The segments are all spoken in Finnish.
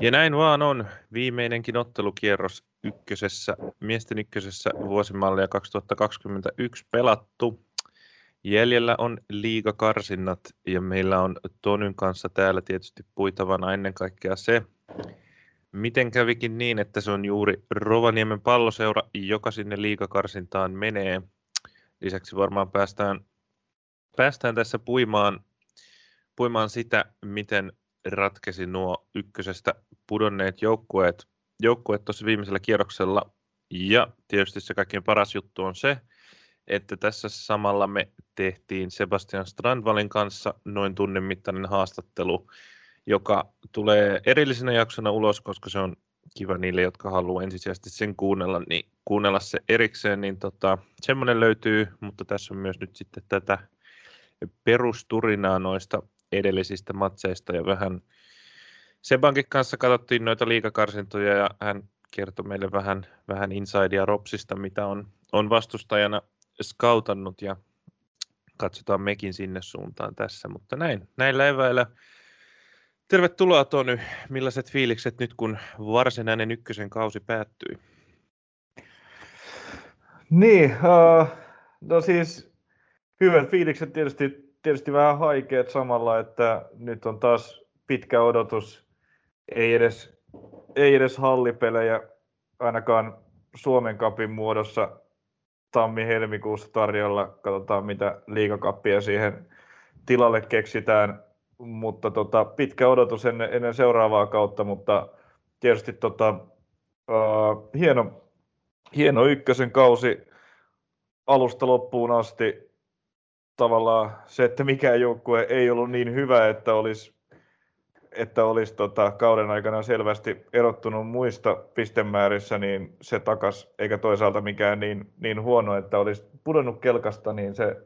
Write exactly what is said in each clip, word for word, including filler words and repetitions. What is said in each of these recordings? Ja näin vaan on. Viimeinenkin ottelukierros ykkösessä, miesten ykkösessä vuosimallia kaksituhattakaksikymmentäyksi pelattu. Jäljellä on liigakarsinnat ja meillä on Tonyn kanssa täällä tietysti puitavana ennen kaikkea se, miten kävikin niin, että se on juuri Rovaniemen palloseura, joka sinne liigakarsintaan menee. Lisäksi varmaan päästään, päästään tässä puimaan, puimaan sitä, miten ratkesi nuo ykkösestä pudonneet joukkueet, joukkueet tuossa viimeisellä kierroksella. Ja tietysti se kaikkein paras juttu on se, että tässä samalla me tehtiin Sebastian Strandvallin kanssa noin tunnin mittainen haastattelu, joka tulee erillisenä jaksona ulos, koska se on kiva niille, jotka haluaa ensisijaisesti sen kuunnella, niin kuunnella se erikseen, niin tota, semmoinen löytyy, mutta tässä on myös nyt sitten tätä perusturinaa noista edellisistä matseista ja vähän Sebankin kanssa katsottiin noita liigakarsintoja ja hän kertoi meille vähän, vähän insidea Ropsista, mitä on, on vastustajana skautannut ja katsotaan mekin sinne suuntaan tässä, mutta näin, näillä eväillä. Tervetuloa Tony, millaiset fiilikset nyt kun varsinainen ykkösen kausi päättyi? Niin, uh, no siis hyvät fiilikset tietysti, tietysti vähän haikeat samalla, että nyt on taas pitkä odotus, ei edes, ei edes hallipelejä ainakaan Suomen Cupin muodossa tammi-helmikuussa tarjolla, katsotaan mitä liigakappia siihen tilalle keksitään. Mutta tota, pitkä odotus ennen, ennen seuraavaa kautta, mutta tietysti tota, uh, hieno, hieno ykkösen kausi alusta loppuun asti. Tavallaan se, että mikään joukkue ei ollut niin hyvä, että olisi, että olisi tota, kauden aikana selvästi erottunut muista pistemäärissä, niin se takas, eikä toisaalta mikään niin, niin huono, että olisi pudonnut kelkasta, niin se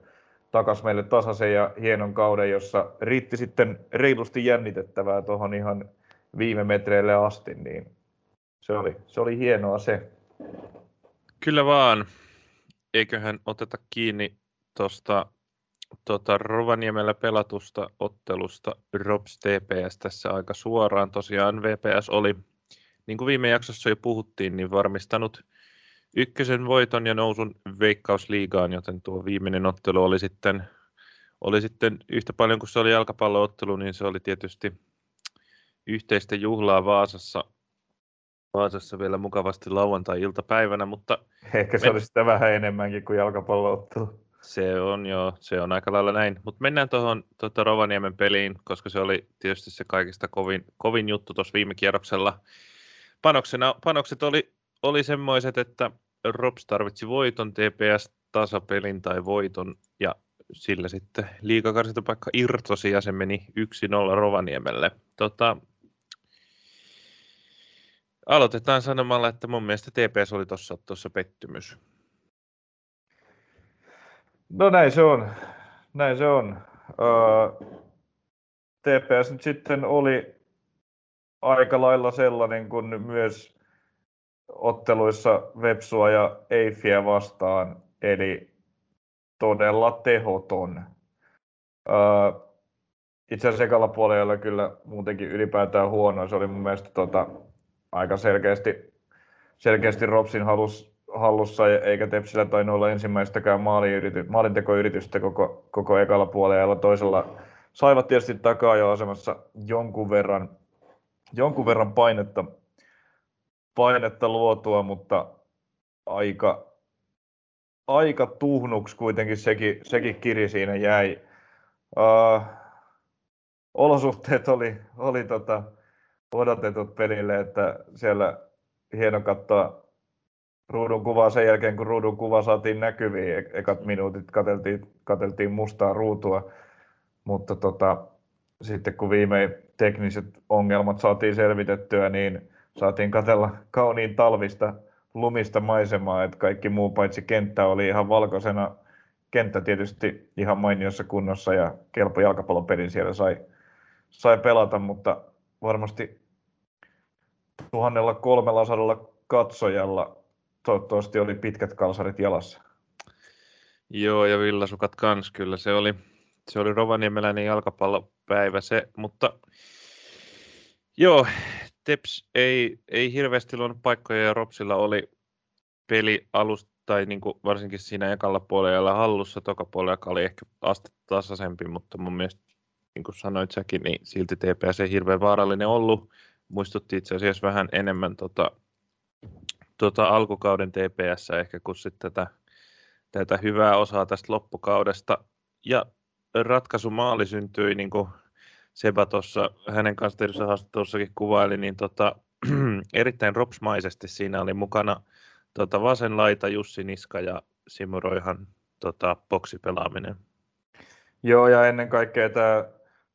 takas meille tasaisen ja hienon kauden, jossa riitti sitten reilusti jännitettävää tuohon ihan viime metreille asti, niin se oli, se oli hienoa se. Kyllä vaan. Eiköhän oteta kiinni tuosta tota Rovaniemellä pelatusta ottelusta RoPS T P S tässä aika suoraan. Tosiaan V P S oli, niin kuin viime jaksossa jo puhuttiin, niin varmistanut ykkösen voiton ja nousun Veikkausliigaan, joten tuo viimeinen ottelu oli sitten, oli sitten yhtä paljon kuin se oli jalkapalloottelu, niin se oli tietysti yhteistä juhlaa Vaasassa, Vaasassa vielä mukavasti lauantai-iltapäivänä. Mutta ehkä se men... oli sitä vähän enemmänkin kuin jalkapalloottelu. Se on joo, se on aika lailla näin. Mutta mennään tuohon tuota Rovaniemen peliin, koska se oli tietysti se kaikista kovin, kovin juttu tuossa viime kierroksella. Panoksena, panokset oli... Oli semmoiset, että RoPS tarvitsi voiton, T P S tasapelin tai voiton, ja sillä sitten liigakarsintapaikka irtosi, ja se meni yksi nolla Rovaniemelle. Tota, aloitetaan sanomalla, että mun mielestä T P S oli tuossa tuossa pettymys. No näin se on. Näin se on. Uh, T P S nyt sitten oli aika lailla sellainen, kun myös otteluissa Vepsua ja Eifiä vastaan, eli todella tehoton. Uh, itse asiassa ekalla puolella kyllä muutenkin ylipäätään huono. Se oli mun mielestä tota, aika selkeästi, selkeästi RoPSin halus, hallussa, eikä Tepsillä tainnut olla ensimmäistäkään maalintekoyritystä koko, koko ekalla puolella. Toisella saivat tietysti takaa jo asemassa jonkun verran, jonkun verran painetta. painetta luotua, mutta aika, aika tuhnuksi kuitenkin sekin, sekin kiri siinä jäi. Uh, olosuhteet oli, oli tota, odotetut pelille, että siellä hieno katsoa ruudun kuvaa sen jälkeen, kun ruudun kuva saatiin näkyviin. Ekat minuutit katseltiin, katseltiin mustaa ruutua, mutta tota, sitten kun viimein tekniset ongelmat saatiin selvitettyä, niin saatiin katsella kauniin talvista lumista maisemaa, että kaikki muu paitsi kenttä oli ihan valkoisena. Kenttä tietysti ihan mainiossa kunnossa ja kelpo jalkapallopelin siellä sai, sai pelata, mutta varmasti tuhat kolmesataa katsojalla toivottavasti oli pitkät kalsarit jalassa. Joo, ja villasukat kans kyllä. Se oli, se oli rovaniemeläinen jalkapallopäivä se, mutta joo. T P S ei, ei hirveästi luonut paikkoja ja Ropsilla oli peli alusta, tai niin kuin varsinkin siinä ekalla puolella hallussa, toka puolella, joka oli ehkä astetta tasaisempi, mutta mun mielestä, niin kuin sanoit säkin, niin silti T P S ei hirveän vaarallinen ollut. Muistutti itse asiassa vähän enemmän tota, tota alkukauden T P S ehkä kuin sitten tätä, tätä hyvää osaa tästä loppukaudesta. Ja ratkaisumaali syntyi, niin kuin Seba tuossa hänen kanssa tietyssä haastattelussakin kuvaili, niin tota, erittäin ropsmaisesti siinä oli mukana tota, vasen laita Jussi Niska ja simuroihan tota, boksipelaaminen. Joo, ja ennen kaikkea tämä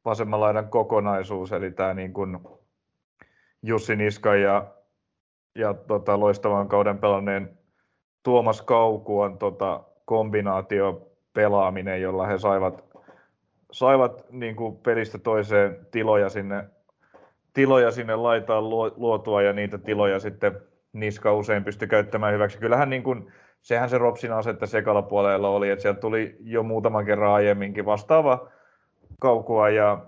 vasemman laidan kokonaisuus, eli tämä niin kuin Jussi Niska ja, ja tota, loistavan kauden pelanneen Tuomas Kaukuan tota, kombinaatio pelaaminen, jolla he saivat, saivat niin kuin pelistä toiseen tiloja sinne, tiloja sinne laitaan luotua, ja niitä tiloja sitten Niska usein pystyi käyttämään hyväksi. Kyllähän niin kuin, sehän se Ropsin asetta sekalla puolella oli, että sieltä tuli jo muutaman kerran aiemminkin vastaava Kaukua ja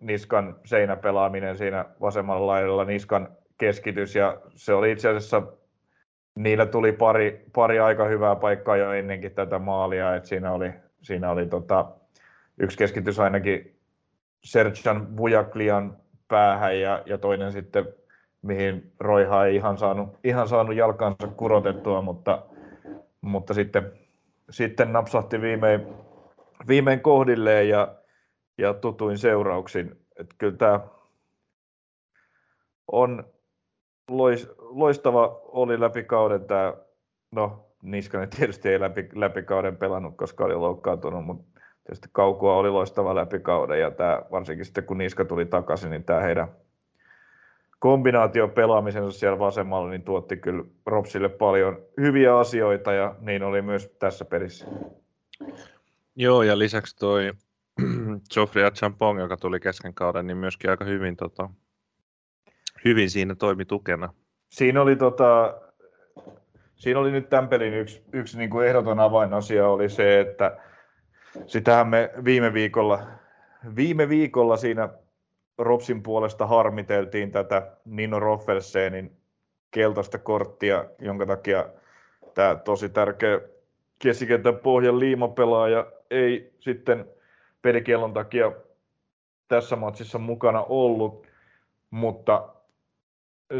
Niskan seinäpelaaminen siinä vasemmalla laidalla, Niskan keskitys, ja se oli itse asiassa, niillä tuli pari, pari aika hyvää paikkaa jo ennenkin tätä maalia, että siinä oli, siinä oli tota, yksi keskitys ainakin Sergei Bujaklian päähän, ja, ja toinen sitten, mihin Roiha ei ihan saanut, ihan saanut jalkansa kurotettua, mutta Mutta sitten, sitten napsahti viimein, viimein kohdilleen ja, ja tutuin seurauksin. Että kyllä tämä on loistava, oli läpi kauden tämä, no Niskanen tietysti ei läpi, läpi kauden pelannut, koska oli loukkaantunut, mutta tietysti Kaukua oli loistava läpi kauden, ja tämä, varsinkin sitten kun Niska tuli takaisin, niin tämä heidän kombinaatio pelaamisensa siellä vasemmalla niin tuotti kyllä Ropsille paljon hyviä asioita, ja niin oli myös tässä pelissä. Joo, ja lisäksi toi Geoffrey Achampong, joka tuli kesken kauden, niin myöskin aika hyvin, tota, hyvin siinä toimi tukena. Siinä oli, tota, siinä oli nyt tämän pelin yksi, yksi niin kuin ehdoton avainasia oli se, että sitähän me viime viikolla, viime viikolla siinä Ropsin puolesta harmiteltiin tätä Nino Roffelsenin keltaista korttia, jonka takia tämä tosi tärkeä keskikentän pohjan liimapelaaja ei sitten pelikiellon takia tässä matsissa mukana ollut, mutta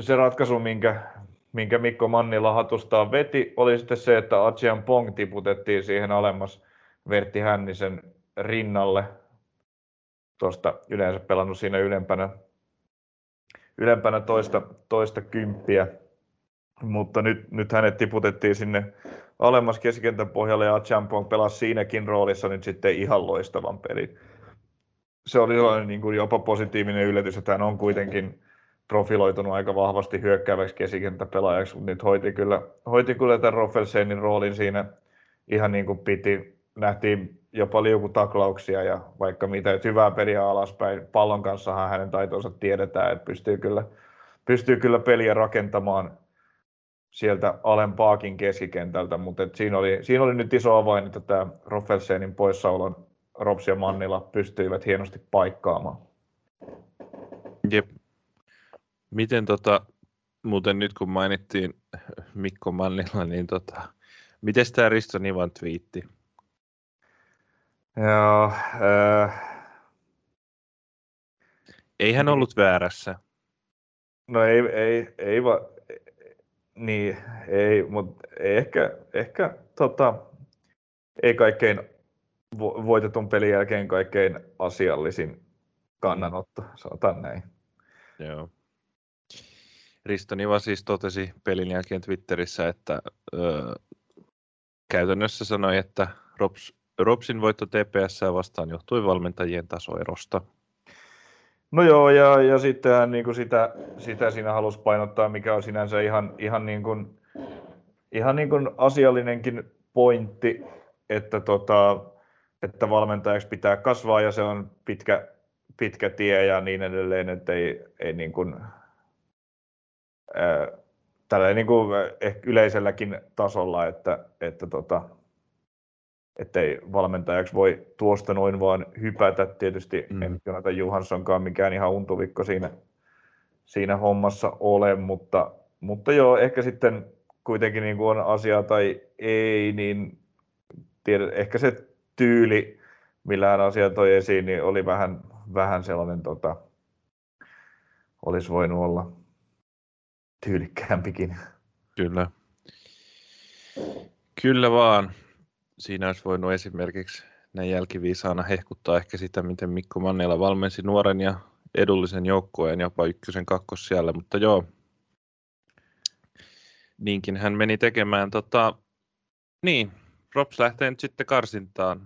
se ratkaisu, minkä, minkä Mikko Mannila hatustaan veti, oli sitten se, että Arjan Ponti tiputettiin siihen alemmas Vertti Hännisen rinnalle. Tuosta yleensä pelannut siinä ylempänä, ylempänä toista, toista kymppiä, mutta nyt, nyt hänet tiputettiin sinne alemmas keskikentän pohjalle, ja Champon pelasi siinäkin roolissa nyt sitten ihan loistavan pelin. Se oli sellainen niin kuin jopa positiivinen yllätys, että hän on kuitenkin profiloitunut aika vahvasti hyökkääväksi keskikenttäpelaajaksi, mutta nyt hoiti kyllä, hoiti kyllä tämän Roffelsenin roolin siinä ihan niin kuin piti. Nähtiin jopa liukutaklauksia ja vaikka mitä, että hyvää peliä alaspäin. Pallon kanssahan hänen taitonsa tiedetään, että pystyy kyllä, pystyy kyllä peliä rakentamaan sieltä alempaakin keskikentältä, mutta siinä oli, siinä oli nyt iso avain, että tämä Roffelsenin poissaolon Rops ja Mannila pystyivät hienosti paikkaamaan. Jep. Miten tota, muuten nyt kun mainittiin Mikko Mannila, niin tota, miten tämä Risto Nivan twiitti? Joo, äh... ei hän ollut väärässä. No ei, ei, ei va... niin, ei, mutta ehkä, ehkä tota, ei kaikkein voitetun pelin jälkeen kaikkein asiallisin kannanotto, sanotaan näin. Joo. Risto Niva siis totesi pelin jälkeen Twitterissä, että öö, käytännössä sanoi, että Rops Ropsin voitto T P S:ää vastaan johtui valmentajien tasoerosta. No joo, ja, ja sittenhän niin sitä, sitä siinä halusi painottaa, mikä on sinänsä ihan, ihan, niin kuin, ihan niin kuin asiallinenkin pointti, että, tota, että valmentajaksi pitää kasvaa, ja se on pitkä, pitkä tie ja niin edelleen, että ei, ei niin kuin, ää, tällä niin kuin yleiselläkin tasolla, että, että tota, että ei valmentajaksi voi tuosta noin vaan hypätä. Tietysti mm. en Jonathan Johanssonkaan mikään ihan untuvikko siinä, siinä hommassa ole, mutta, mutta joo, ehkä sitten kuitenkin niin kuin on asiaa tai ei, niin tiedän, ehkä se tyyli, millä hän asia toi esiin, niin oli vähän, vähän sellainen, tota, olisi voinut olla tyylikkäämpikin. Kyllä. Kyllä vaan. Siinä olisi voinut esimerkiksi näin jälkiviisaana hehkuttaa ehkä sitä, miten Mikko Mannila valmensi nuoren ja edullisen joukkueen jopa ykkösen kakkos siellä, mutta joo. Niinkin hän meni tekemään. Tota, niin, RoPS lähtee nyt sitten karsintaan.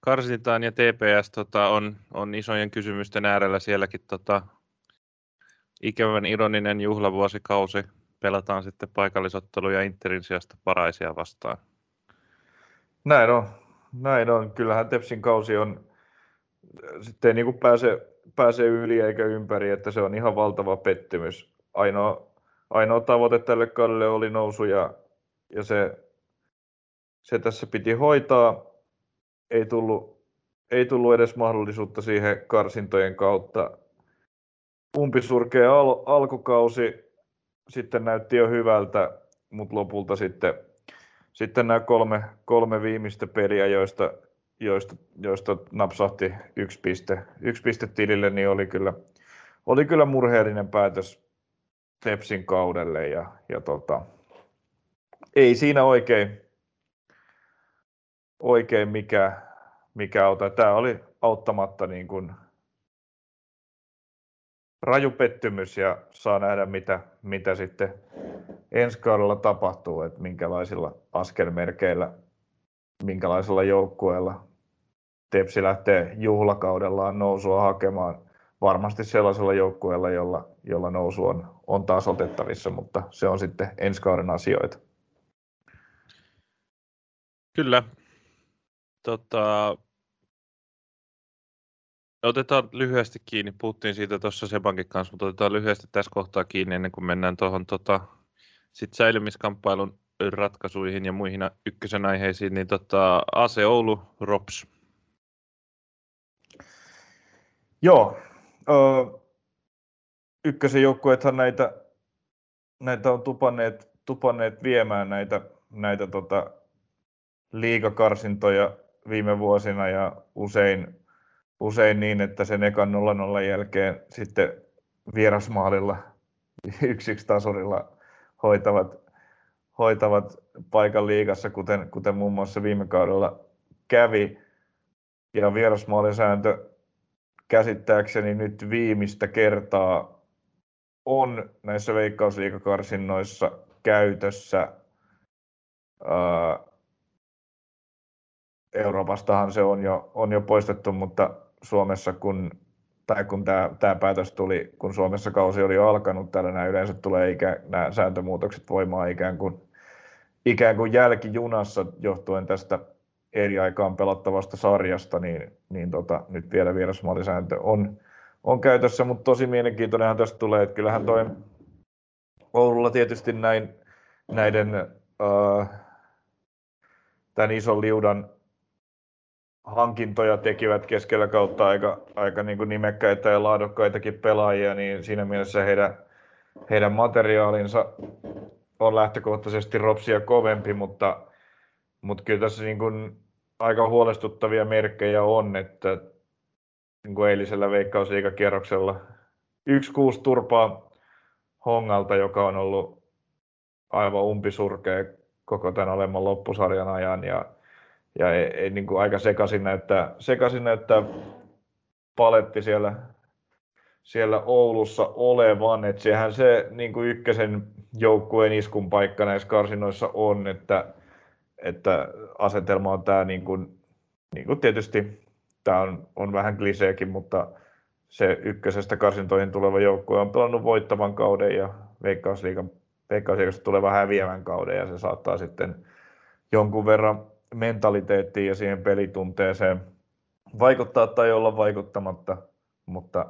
Karsintaan ja T P S tota, on, on isojen kysymysten äärellä sielläkin. Tota, ikävän ironinen juhlavuosikausi. Pelataan sitten paikallisotteluja Interin sijasta Paraisia vastaan. Näin on. Näin on. Kyllähän Tepsin kausi on, sitten ei niin kuin pääse, pääse yli eikä ympäri, että se on ihan valtava pettymys. Ainoa, ainoa tavoite tälle kaudelle oli nousu ja, ja se, se tässä piti hoitaa. Ei tullut, ei tullut edes mahdollisuutta siihen karsintojen kautta. Umpisurkea al- alkukausi sitten näytti jo hyvältä, mutta lopulta sitten, sitten nämä kolme, kolme viimeistä peliä, joista, joista, joista napsahti yksi piste, yksi piste tilille, niin oli kyllä, oli kyllä murheellinen päätös Tepsin kaudelle. Ja, ja tota, ei siinä oikein. Oikein mikä, mikä auta. Tämä oli auttamatta niin kuin raju pettymys ja saa nähdä, mitä, mitä sitten ensi kaudella tapahtuu, että minkälaisilla askelmerkeillä, minkälaisella joukkueella Tepsi lähtee juhlakaudellaan nousua hakemaan. Varmasti sellaisella joukkueella, jolla, jolla nousu on, on taas otettavissa, mutta se on sitten ensi kauden asioita. Kyllä. Tota, otetaan lyhyesti kiinni, puhuttiin siitä tuossa Sebankin kanssa, mutta otetaan lyhyesti tässä kohtaa kiinni ennen kuin mennään tuohon tota, säilymiskamppailun ratkaisuihin ja muihin ykkösen aiheisiin, niin tota, A C Oulu, RoPS. Joo, ö, ykkösen joukkueethan näitä, näitä on tupanneet, tupanneet viemään näitä, näitä tota, liigakarsintoja viime vuosina ja usein, usein niin, että sen ekan nolla nolla jälkeen sitten vierasmaalilla yksi yksi tasurilla hoitavat, hoitavat paikan liigassa, kuten, kuten muun muassa viime kaudella kävi. Ja vierasmaalisääntö käsittääkseni nyt viimeistä kertaa on näissä veikkausliigakarsinnoissa käytössä. Äh, Euroopastahan se on jo, on jo poistettu, mutta Suomessa, kun, tai kun tämä, tämä päätös tuli, kun Suomessa kausi oli jo alkanut, täällä nämä yleensä tulee ikään, nämä sääntömuutokset voimaan ikään kuin, ikään kuin jälkijunassa johtuen tästä eri aikaan pelattavasta sarjasta, niin, niin tota, nyt vielä vierasmaalisääntö on, on käytössä, mutta tosi mielenkiintoinenhan tästä tulee, että kyllähän toi Oululla tietysti näin, näiden äh, tämän ison liudan hankintoja tekivät keskellä kautta aika, aika niin kuin nimekkäitä ja laadukkaitakin pelaajia, niin siinä mielessä heidän, heidän materiaalinsa on lähtökohtaisesti RoPSia kovempi, mutta, mutta kyllä tässä niin kuin aika huolestuttavia merkkejä on, että niin kuin eilisellä veikkausliigakierroksella yksi kuusi turpaa Hongalta, joka on ollut aivan umpisurkea koko tämän olemman loppusarjan ajan ja Ja ei, ei, niin kuin aika sekaisin näyttää, sekaisin näyttää paletti siellä, siellä Oulussa olevan. Et sehän se niin kuin ykkösen joukkueen iskun paikka näissä karsinoissa on, että, että asetelma on tämä, niin kuin, niin kuin tietysti tämä on, on vähän kliseekin, mutta se ykkösestä karsintoihin tuleva joukkue on pelannut voittavan kauden ja Veikkausliigan, Veikkausliigasta tuleva häviävän kauden ja se saattaa sitten jonkun verran mentaliteettiin ja siihen pelitunteeseen vaikuttaa tai olla vaikuttamatta, mutta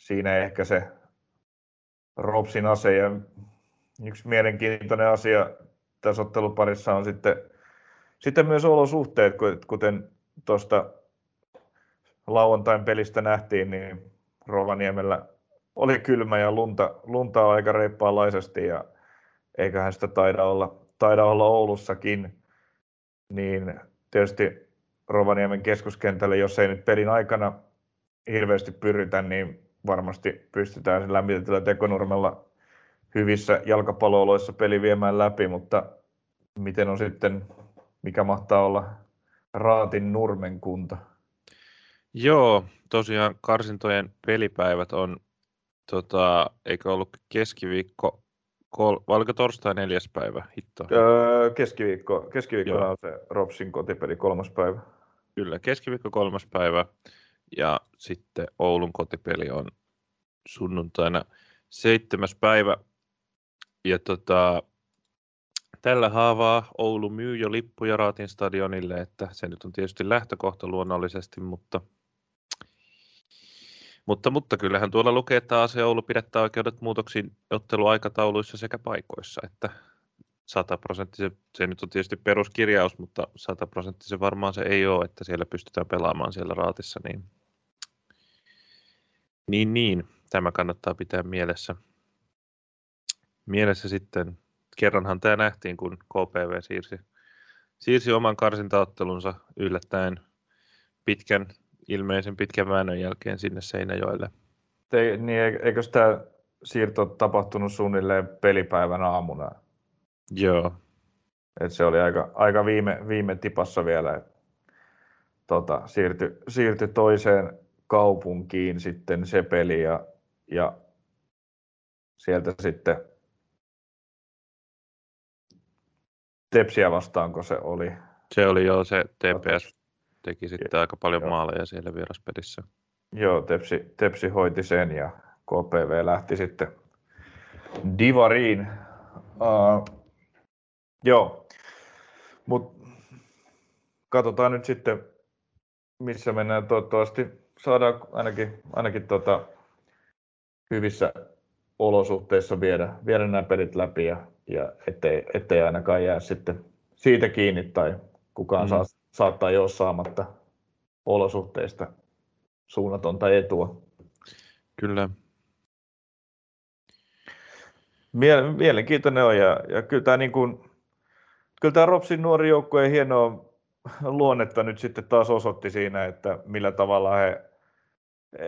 siinä ehkä se RoPSin ase ja yksi mielenkiintoinen asia tässä otteluparissa on sitten, sitten myös olosuhteet, kuten tuosta lauantain pelistä nähtiin, niin Rovaniemellä oli kylmä ja lunta, lunta aika reippaanlaisesti ja eiköhän sitä taida olla, taida olla Oulussakin, niin tietysti Rovaniemen keskuskentälle, jos ei nyt pelin aikana hirveästi pyritä, niin varmasti pystytään sen lämmitetyllä tekonurmella hyvissä jalkapallooloissa peli viemään läpi, mutta miten on sitten, mikä mahtaa olla Raatin nurmen kunta? Joo, tosiaan karsintojen pelipäivät on, tota, eikö ollut keskiviikko, kol, vai oliko torstai neljäs päivä? Hitto. Öö, keskiviikko, keskiviikkona on se RoPSin kotipeli kolmas päivä. Kyllä, keskiviikko kolmas päivä ja sitten Oulun kotipeli on sunnuntaina seitsemäs päivä. Ja tota, tällä haavaa Oulu myy jo lippuja Raatin stadionille, että se nyt on tietysti lähtökohta luonnollisesti, mutta, mutta, mutta kyllähän tuolla lukee, että A C Oulu pidättää oikeudet muutoksiin otteluaikatauluissa sekä paikoissa, että sataprosenttisen, se nyt on tietysti peruskirjaus, mutta sataprosenttisen varmaan se ei ole, että siellä pystytään pelaamaan siellä Raatissa, niin niin, niin. Tämä kannattaa pitää mielessä. Mielessä sitten, kerranhan tämä nähtiin, kun K P V siirsi, siirsi oman karsintaottelunsa yllättäen pitkän, ilmeisen pitkän väännön jälkeen sinne Seinäjoelle. Te, niin, eikö tämä siirto tapahtunut suunnilleen pelipäivän aamuna? Joo. Et se oli aika, aika viime, viime tipassa vielä, että tota, siirtyi siirty toiseen kaupunkiin sitten se peli ja Ja sieltä sitten Tepsiä vastaanko se oli? Se oli joo, se T P S teki sitten ja, aika paljon joo. maaleja siellä vieraspelissä. Joo, Tepsi, Tepsi hoiti sen ja K P V lähti sitten divariin. Uh, joo, mutta katsotaan nyt sitten, missä mennään. Toivottavasti saadaan ainakin, ainakin tuota... hyvissä olosuhteissa viedä, viedä nämä pelit läpi ja, ja ettei, ettei ainakaan jää sitten siitä kiinni tai kukaan mm. saa, saattaa jo saamatta olosuhteista suunnatonta etua. Kyllä. Miel, mielenkiintoinen on ja, ja kyllä tämä, niin kuin, kyllä tämä RoPSin nuori joukkueen hienoa luonnetta nyt sitten taas osoitti siinä, että millä tavalla he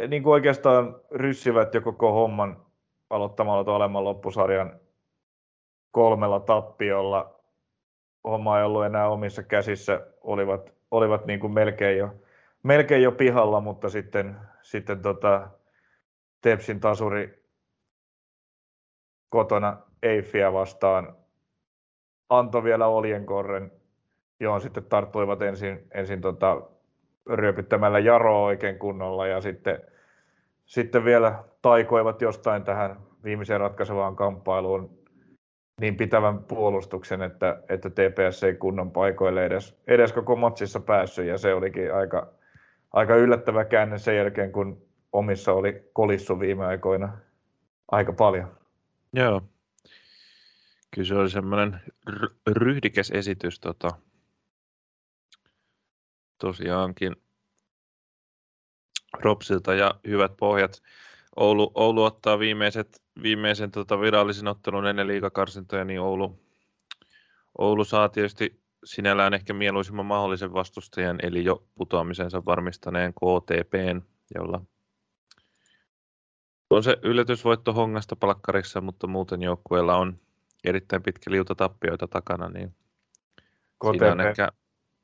niin kuin oikeastaan ryssivät jo koko homman aloittamalla tuon alemman loppusarjan kolmella tappiolla. Homma ei ollut enää omissa käsissä, olivat, olivat niin kuin melkein, jo, melkein jo pihalla, mutta sitten, sitten tota Tepsin tasuri kotona Eifiä vastaan antoi vielä oljenkorren, johon sitten tarttuivat ensin, ensin tota ryöpyttämällä Jaroa oikein kunnolla ja sitten, sitten vielä taikoivat jostain tähän viimeiseen ratkaisevaan kamppailuun niin pitävän puolustuksen, että, että T P S ei kunnon paikoille edes, edes koko matsissa päässyt ja se olikin aika, aika yllättävä käänne sen jälkeen, kun omissa oli kolissu viime aikoina aika paljon. Joo, kyllä se oli semmoinen r- ryhdikäs esitys. Tota. Tosiaankin RoPSilta ja hyvät pohjat. Oulu, Oulu ottaa viimeiset, viimeisen tota virallisen ottelun ennen liigakarsintoja, niin Oulu, Oulu saa tietysti sinällään ehkä mieluisimman mahdollisen vastustajan, eli jo putoamisensa varmistaneen K T P:n, jolla on se yllätysvoitto Hongasta palkkarissa, mutta muuten joukkueella on erittäin pitkä liuta tappioita takana, niin siinä on ehkä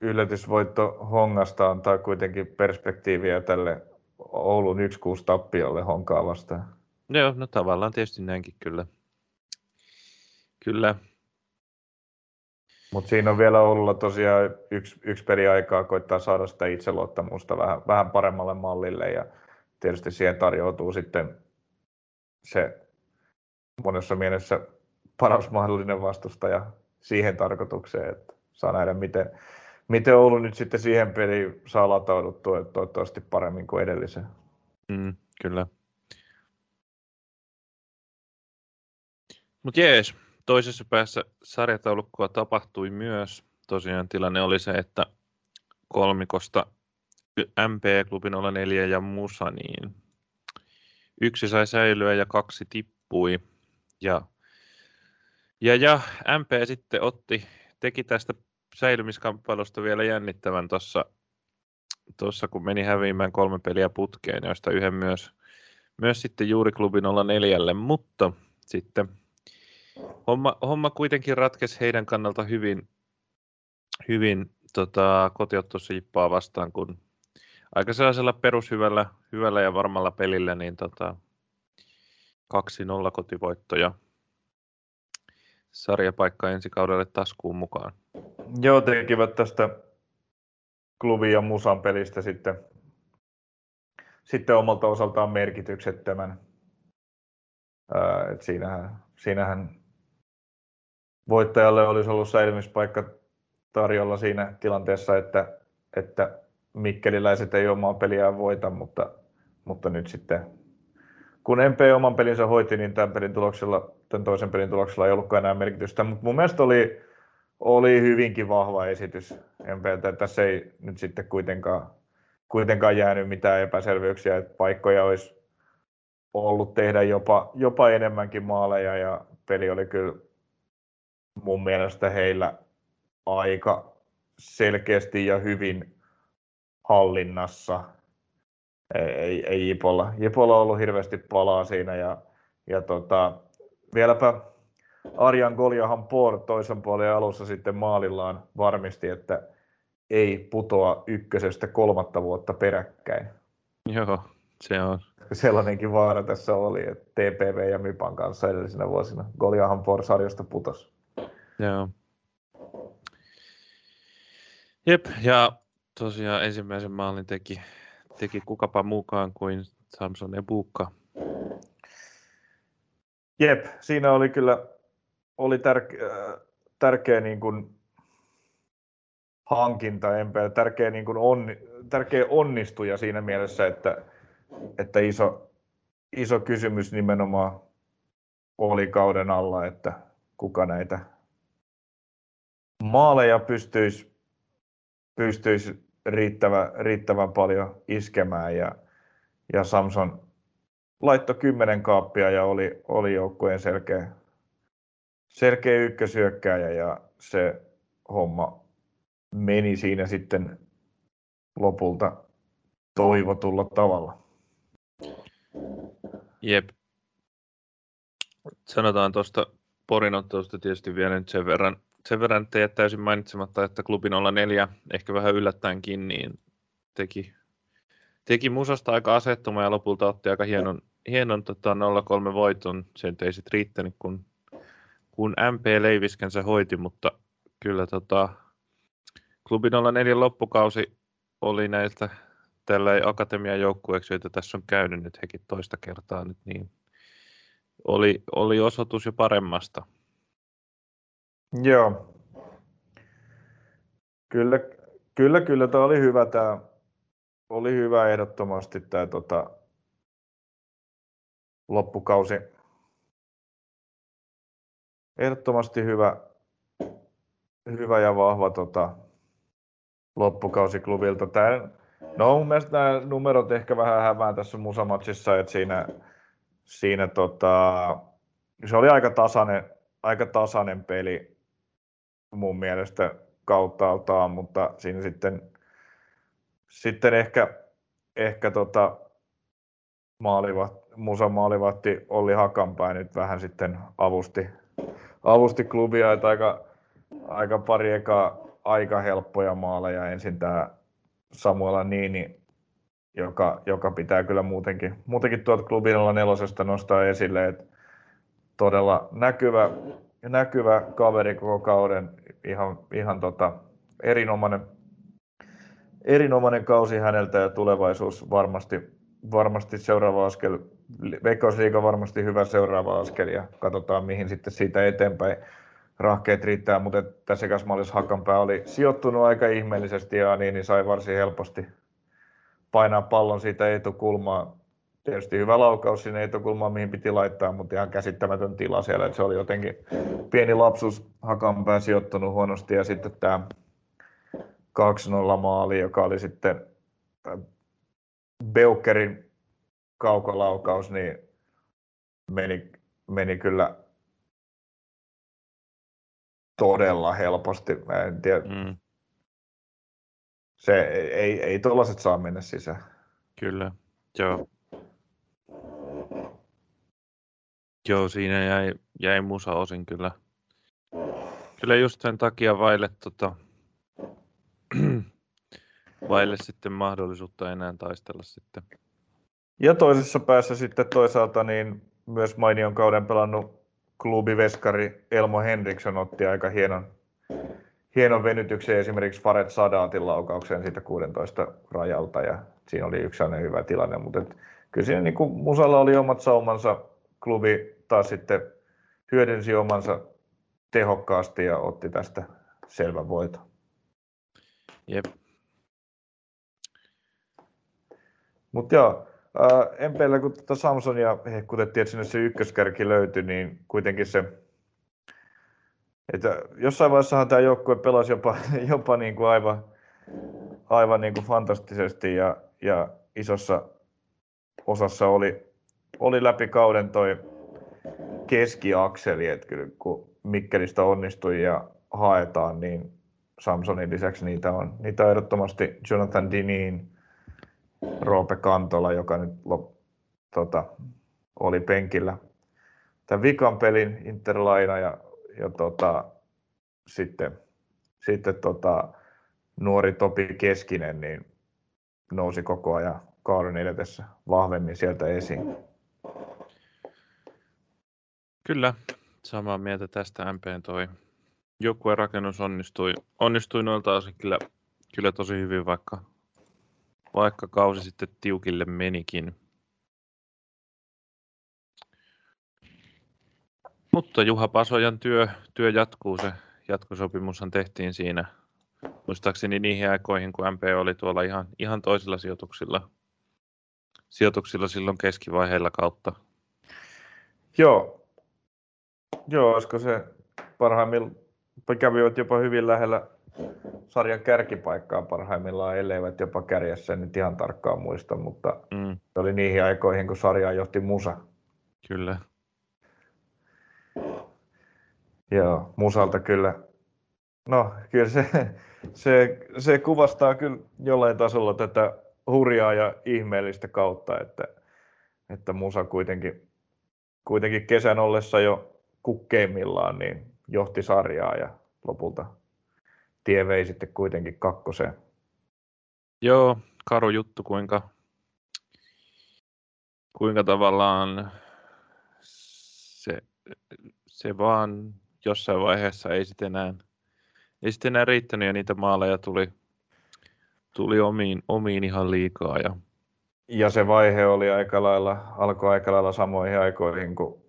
yllätysvoitto Hongasta antaa kuitenkin perspektiiviä tälle Oulun yksi kuusi tappiolle Honkaa vastaan. Joo, no tavallaan tietysti näinkin kyllä. Kyllä. Mutta siinä on vielä Oululla tosiaan yksi, yksi peli aikaa koittaa saada sitä itseluottamusta vähän, vähän paremmalle mallille ja tietysti siihen tarjoutuu sitten se monessa mielessä paras mahdollinen vastustaja siihen tarkoitukseen, että saa nähdä miten Miten Oulu nyt sitten siihen peliin saa latauduttua toivottavasti paremmin kuin edelliseen? Mm, kyllä. Mutta jees, toisessa päässä sarjataulukkoa tapahtui myös. Tosiaan tilanne oli se, että kolmikosta M P Klubin nolla neljä ja Musa niin Yksi sai säilyä ja kaksi tippui. Ja, ja, ja M P sitten otti, teki tästä säilymiskamppailusta vielä jännittävän tuossa, tuossa kun meni häviämään kolme peliä putkeen, joista yhden myös, myös sitten juuri Klubi nolla neljälle, mutta sitten homma, homma kuitenkin ratkesi heidän kannalta hyvin, hyvin tota, kotiottossa Jippaa vastaan, kun aika sellaisella perushyvällä hyvällä ja varmalla pelillä niin tota, kaksi nolla kotivoittoja. Sarjapaikka ensi kaudelle taskuun mukaan. Joo, tekivät tästä Klubin ja Musan pelistä sitten, sitten omalta osaltaan merkityksettömän. Ää, et siinähän, siinähän voittajalle olisi ollut säilymispaikka tarjolla siinä tilanteessa, että, että mikkeliläiset ei omaa peliään voita, mutta, mutta nyt sitten kun M P oman pelinsä hoiti, niin tämän pelin tuloksella, tämän toisen pelin tuloksella ei ollutkaan enää merkitystä, mutta mun mielestä oli, oli hyvinkin vahva esitys M P:ltä. Tässä ei nyt sitten kuitenkaan, kuitenkaan jäänyt mitään epäselvyyksiä, että paikkoja olisi ollut tehdä jopa, jopa enemmänkin maaleja ja peli oli kyllä mun mielestä heillä aika selkeästi ja hyvin hallinnassa. Ei, ei Jipolla. Jipolla on ollut hirveästi palaa siinä ja, ja tota, vieläpä Arjan Goljahan Por toisen puolen alussa sitten maalillaan varmisti, että ei putoa ykkösestä kolmatta vuotta peräkkäin. Joo, se on. Sellainenkin vaara tässä oli, että T P V ja Mypan kanssa edellisinä vuosina Goljahan Por sarjasta putosi. Joo. Jep, ja tosiaan ensimmäisen maalin teki teki kukapa mukaan kuin Samson Ebukka. Jep, siinä oli kyllä oli tärkeä, tärkeä niin kuin hankinta M P, tärkeä niin kuin on, tärkeä onnistuja siinä mielessä, että että iso iso kysymys nimenomaan oli kauden alla, että kuka näitä maaleja pystyisi pystyisi Riittävän, riittävän paljon iskemään ja, ja Samson laittoi kymmenen kaappia ja oli, oli joukkueen selkeä, selkeä ykkösyökkääjä ja se homma meni siinä sitten lopulta toivotulla tavalla. Jep. Sanotaan tuosta Porin ottelusta tietysti vielä nyt sen verran, Sen verran ettei täysin mainitsematta, että Klubi nolla neljä, ehkä vähän yllättäenkin, niin teki, teki Musasta aika asettuma ja lopulta otti aika hienon, hienon tota nolla kolme voiton. Sen ei sitten riittänyt, kun, kun M P leiviskänsä hoiti, mutta kyllä tota, Klubi nolla neljä loppukausi oli näiltä tällä akatemian joukkueeksi, joita tässä on käynyt nyt hekin toista kertaa nyt, niin oli, oli osoitus jo paremmasta. Joo. Kyllä, kyllä, kyllä tämä oli hyvä. Tämä oli hyvä ehdottomasti tämä tota, loppukausi. Ehdottomasti hyvä, hyvä ja vahva tota, loppukausi Klubilta. Tää, no mun mielestä nämä numerot ehkä vähän hämää tässä Musamatsissa, että siinä, siinä tota, se oli aika tasainen, aika tasainen peli mun mielestä kauttaaltaan, mutta siinä sitten, sitten ehkä, ehkä tota maalivahti, Musa maalivahti Olli Hakanpää nyt vähän sitten avusti, avusti Klubia, että aika, aika pari ekaa aika helppoja maaleja. Ensin tämä Samuela Niini, joka, joka pitää kyllä muutenkin, muutenkin tuolta Klubin nelosesta nostaa esille, että todella näkyvä, näkyvä kaveri koko kauden, ihan, ihan tota, erinomainen, erinomainen kausi häneltä ja tulevaisuus varmasti, varmasti seuraava askel, Veikkausliiga varmasti hyvä seuraava askel ja katsotaan mihin sitten siitä eteenpäin rahkeet riittää, mutta tässä kasmallissa Hakanpää oli sijoittunut aika ihmeellisesti ja niin, niin sai varsin helposti painaa pallon siitä etukulmaa. Tietysti hyvä laukaus sinne etukulmaan, mihin piti laittaa, mutta ihan käsittämätön tila siellä. Että se oli jotenkin pieni lapsus Hakanpää sijoittunut huonosti. Ja sitten tämä kaksi nolla maali, joka oli sitten Beukkerin kaukolaukaus niin meni, meni kyllä todella helposti. Mä en tiedä. Mm. Se ei, ei tuollaiset saa mennä sisään. Kyllä, joo. Joo, siinä jäi, jäi Musa osin kyllä. Kyllä just sen takia vaille, tota, vaille sitten mahdollisuutta enää taistella sitten. Ja toisessa päässä sitten toisaalta niin myös mainion kauden pelannut klubiveskari Elmo Henriksson otti aika hienon, hienon venytyksen esimerkiksi Faret Sadaatin laukaukseen siitä kuudentoista rajalta ja siinä oli yksi aina hyvä tilanne, mutta et, kyllä siinä niin kuin Musalla oli omat saumansa, klubi taas sitten hyödynsi omansa tehokkaasti ja otti tästä selvän voiton. Jep. Mutta joo, M P:llä kun tuota Samsonia hehkutettiin, että sinne se ykköskärki löytyi, niin kuitenkin se, että jossain vaiheessahan tämä joukkue pelasi jopa, jopa niin kuin aivan, aivan niin kuin fantastisesti ja, ja isossa osassa oli, oli läpi kauden toi keskiakseli, että kyllä kun Mikkelistä onnistui ja haetaan, niin Samsonin lisäksi niitä on, niitä on ehdottomasti Jonathan Diniin, Roope Kantola, joka nyt lop, tota, oli penkillä tämän vikan pelin interlaina ja, ja tota, sitten, sitten tota, nuori Topi Keskinen niin nousi koko ajan kauden edetessä vahvemmin sieltä esiin. Kyllä, samaa mieltä tästä. M P:n toi joukkueen rakennus onnistui, onnistui noilta osin kyllä, kyllä tosi hyvin, vaikka, vaikka kausi sitten tiukille menikin. Mutta Juha Pasojan työ, työ jatkuu, se jatkosopimushan tehtiin siinä muistaakseni niihin aikoihin, kun M P oli tuolla ihan, ihan toisilla sijoituksilla, sijoituksilla silloin keskivaiheilla kautta. Joo. Joo, olisiko se parhaimmillaan, kävivät jopa hyvin lähellä sarjan kärkipaikkaa parhaimmillaan, elleivät jopa kärjessä, en nyt ihan tarkkaan muista, mutta mm. se oli niihin aikoihin, kun sarjaa johti Musa. Kyllä. Joo, Musalta kyllä. No, kyllä se, se, se kuvastaa kyllä jollain tasolla tätä hurjaa ja ihmeellistä kautta, että, että Musa kuitenkin, kuitenkin kesän ollessa jo kukkeimmillaan niin johti sarjaa ja lopulta tie vei sitten kuitenkin kakkoseen. Joo, karu juttu, kuinka, kuinka tavallaan se, se vaan jossain vaiheessa ei sitten enää, ei sitten enää riittänyt ja niitä maaleja tuli, tuli omiin, omiin ihan liikaa. Ja, ja se vaihe oli aika lailla, alkoi aika lailla samoihin aikoihin, kun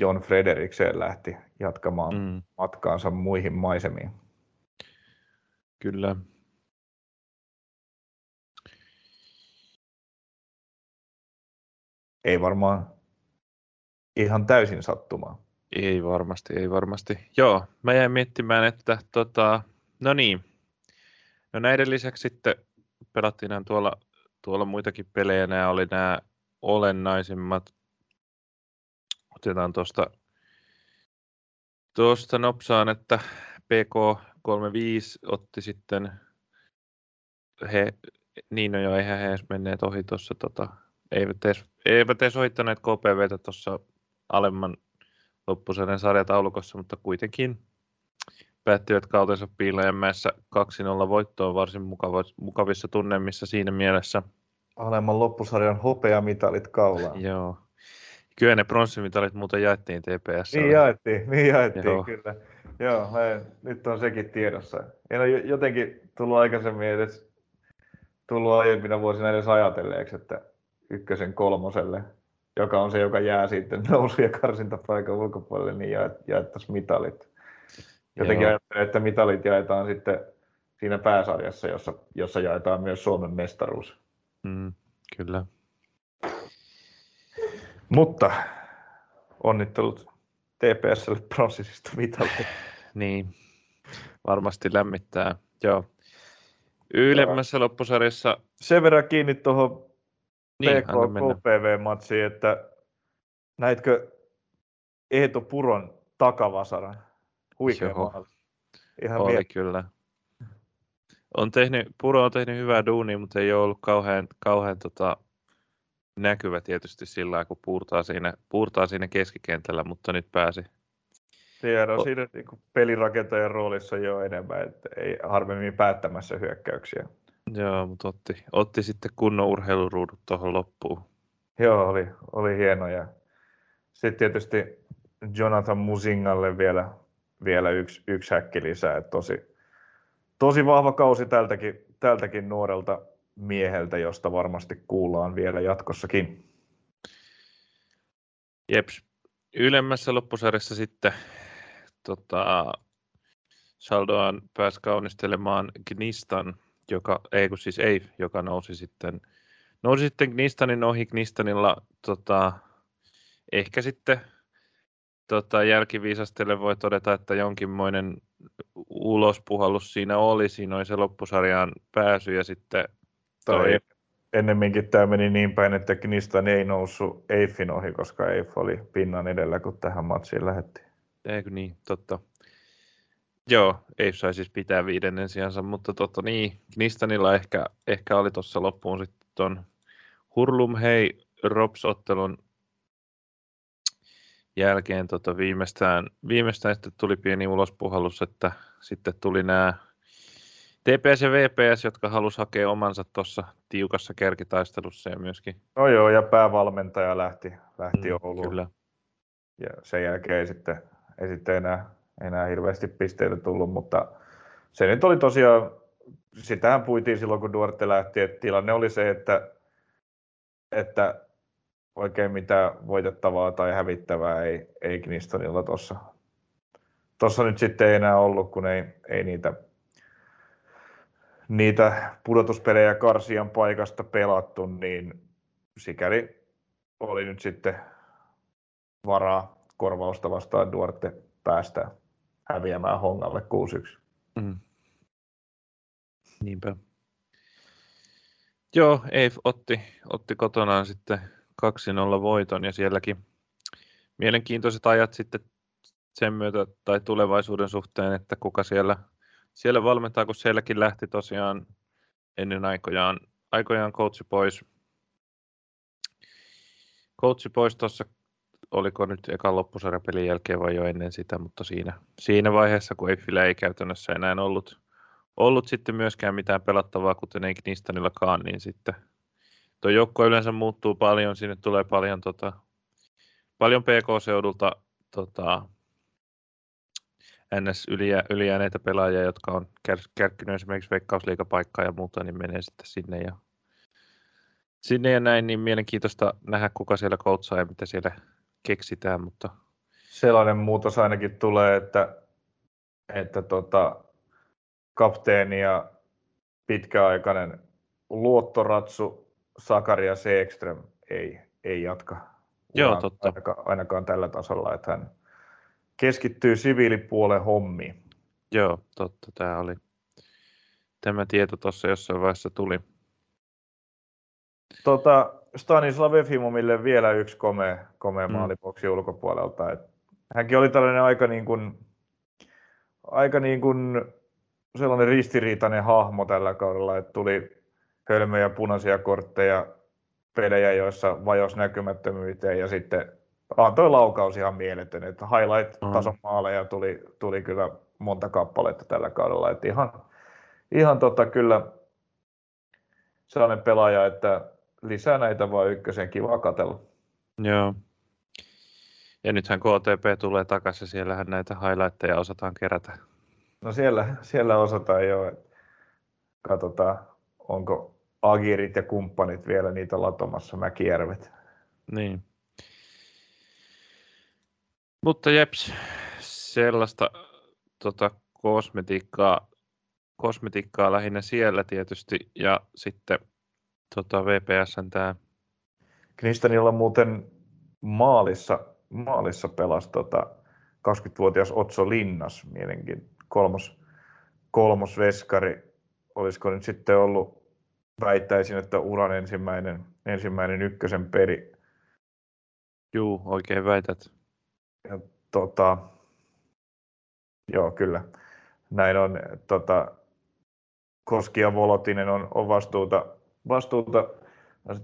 John Frederikseen lähti jatkamaan mm. matkaansa muihin maisemiin. Kyllä. Ei varmaan ihan täysin sattumaa. Ei varmasti, ei varmasti. Joo, mä jäin miettimään, että tota, no niin. No näiden lisäksi sitten pelattiin tuolla, tuolla muitakin pelejä. Nämä oli nämä olennaisimmat. Otetaan tuosta tuosta nopsaan, että P K kolmekymmentäviisi otti sitten, he, niin no joo, eihän he edes menneet ohi tuossa, tota, eivät edes, eivät edes ohittaneet K P V:tä tuossa alemman loppusarjan sarjataulukossa, mutta kuitenkin päättivät kautensa Piilajanmäessä kaksi nolla voittoon varsin mukava, mukavissa tunnelmissa siinä mielessä. Alemman loppusarjan hopeamitalit kaulaan. Joo. Kyllä ne pronssimitallit muuten jaettiin T P S. Niin jaettiin, niin jaettiin Joo. Kyllä. Joo, mä, nyt on sekin tiedossa. En ole jotenkin tullut aikaisemmin edes tullut aiempina vuosina edes ajatelleeksi, että ykkösen kolmoselle, joka on se, joka jää sitten nousu- ja karsintapaikan ulkopuolelle, niin jaettaisiin mitalit. Jotenkin ajattelen, että mitalit jaetaan sitten siinä pääsarjassa, jossa, jossa jaetaan myös Suomen mestaruus. Mm, kyllä. Mutta onnittelut T P S:lle pronssisista mitalista. Niin, varmasti lämmittää. Joo. Ylemmässä loppusarjassa... Sen verran kiinni tuohon niin, P K K P V-matsiin, että näitkö Eto Puron takavasaran? Huikea maali. Ihan oli miet- kyllä. On tehnyt, Puro on tehnyt hyvää duunia, mutta ei ole ollut kauhean, kauhean tota, näkyvä tietysti sillä lailla, kun puurtaa siinä, puurtaa siinä keskikentällä, mutta nyt pääsi. Tiedä, on o- siinä niin kuin pelirakentajan roolissa jo enemmän, että ei harvemmin päättämässä hyökkäyksiä. Joo, mutta otti, otti sitten kunnon urheiluruudut tuohon loppuun. Joo, oli, oli hienoja. Sitten tietysti Jonathan Musingalle vielä, vielä yksi, yksi häkki lisää. Tosi, tosi vahva kausi tältäkin, tältäkin nuorelta mieheltä, josta varmasti kuullaan vielä jatkossakin. Jeps. Ylemmässä loppusarjassa sitten tota, Saldoan pääsi kaunistelemaan Gnistan, joka, ei kun siis Eif, joka nousi sitten, nousi sitten Gnistanin ohi. Gnistanilla tota, ehkä sitten tota, jälkiviisastelle voi todeta, että jonkinmoinen ulospuhallus siinä oli. Siinä oli se loppusarjaan pääsy ja sitten... Toi... Ennemminkin tämä meni niin päin, että Gnistan ei noussut Eifin ohi, koska Eif oli pinnan edellä, kun tähän matsiin lähdettiin. Eikö niin, totta. Joo, Eif sai siis pitää viidennen sijansa, mutta totta niin, Gnistanilla ehkä, ehkä oli tuossa loppuun sitten tuon Hurlumhei RoPS-ottelun jälkeen tota viimeistään, viimeistään sitten tuli pieni ulospuhallus, että sitten tuli nämä T P S ja V P S, jotka halusi hakea omansa tuossa tiukassa kärkitaistelussa ja myöskin. No joo, ja päävalmentaja lähti, lähti mm, Ouluun. Kyllä. Ja sen jälkeen ei sitten, ei sitten enää, enää hirveästi pisteitä tullut, mutta se nyt oli tosiaan, sitähän puitiin silloin kun Duarte lähti, että tilanne oli se, että, että oikein mitään voitettavaa tai hävittävää ei, ei Gnistanilla tuossa. Tuossa nyt sitten ei enää ollut, kun ei, ei niitä... niitä pudotuspelejä karsian paikasta pelattu, niin sikäli oli nyt sitten varaa korvausta vastaan Duarte päästä häviämään Hongalle kuusi yksi. Mm. Niinpä. Joo, Eif otti, otti kotonaan sitten kaksi nolla voiton ja sielläkin mielenkiintoiset ajat sitten sen myötä tai tulevaisuuden suhteen, että kuka siellä Siellä valmentaa, kun sielläkin lähti tosiaan ennen aikojaan, aikojaan coachi pois. Coachi pois tuossa, oliko nyt ekan loppusarjapelin jälkeen vai jo ennen sitä, mutta siinä, siinä vaiheessa, kun Eiffillä ei käytännössä enää ollut, ollut sitten myöskään mitään pelattavaa, kuten ei Gnistanillakaan, niin sitten tuo joukko yleensä muuttuu paljon, sinne tulee paljon, tota, paljon P K-seudulta tota, N S ylijääneitä pelaajia, jotka on kärkkynyt esimerkiksi Veikkausliigapaikkaa ja muuta, niin menee sitten sinne ja, sinne ja näin, niin mielenkiintoista nähdä, kuka siellä koutsaa ja mitä siellä keksitään, mutta... Sellainen muutos ainakin tulee, että, että tota, kapteeni ja pitkäaikainen luottoratsu Sakaria Seekström ei, ei jatka. Joo, totta. Ainakaan, ainakaan tällä tasolla, että hän... keskittyy siviilipuolen hommiin. Joo, totta. Tämä oli. Tämä tieto tuossa jossain vaiheessa tuli. Tota, Stanislav Efimoville vielä yksi komea, komea mm. maaliboksi ulkopuolelta. Et hänkin oli tällainen aika, niin kuin, aika niin kuin sellainen ristiriitainen hahmo tällä kaudella, että tuli hölmöjä punaisia kortteja, pelejä, joissa vajosi näkymättömyyteen ja sitten antoi laukaus ihan mieletön, että highlight-tason maaleja tuli, tuli kyllä monta kappaletta tällä kaudella. Että ihan ihan tota, kyllä sellainen pelaaja, että lisää näitä vaan ykkösen kivaa katsella. Joo. Ja nythän K T P tulee takaisin, siellähän näitä highlightteja osataan kerätä. No siellä, siellä osataan jo. Katsotaan, onko agirit ja kumppanit vielä niitä latomassa Mäkijärvet. Niin. Mutta jeps, sellaista tota, kosmetiikkaa, kosmetiikkaa lähinnä siellä tietysti, ja sitten tota, V P S:n tämä. Gnistanilla muuten maalissa, maalissa pelasi tota, kaksikymmentävuotias Otso Linnas, mielenkiin kolmos, kolmos veskari. Olisiko nyt sitten ollut, väittäisin, että uran ensimmäinen ensimmäinen ykkösen peli. Juu, oikein väität. Ja, tota, joo, kyllä. Näin on. Tota, Koski ja Volotinen on, on vastuuta, vastuuta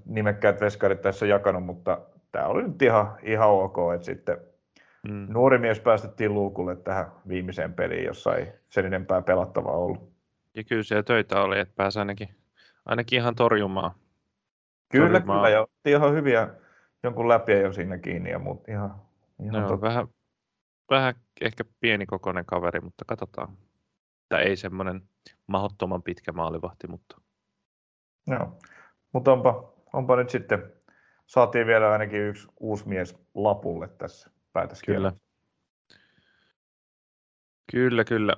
nimekkäät veskarit tässä jakanut, mutta tämä oli nyt ihan, ihan ok. Et sitten mm. nuori mies päästettiin luukulle tähän viimeiseen peliin, jossa ei sen enempää pelattavaa ollut. Ja kyllä siellä töitä oli, että pääsi ainakin, ainakin ihan torjumaan. Kyllä, torjumaan. Kyllä. Ja otti ihan hyviä jonkun läpiä jo siinä kiinni. Ja muut, ihan, ihan no, vähän, vähän ehkä pienikokoinen kaveri, mutta katsotaan. Tämä ei semmoinen mahdottoman pitkä maalivahti, mutta... Joo, mutta onpa, onpa nyt sitten... Saatiin vielä ainakin yksi uusi mies lapulle tässä päätöskielellä. Kyllä. Kyllä, kyllä.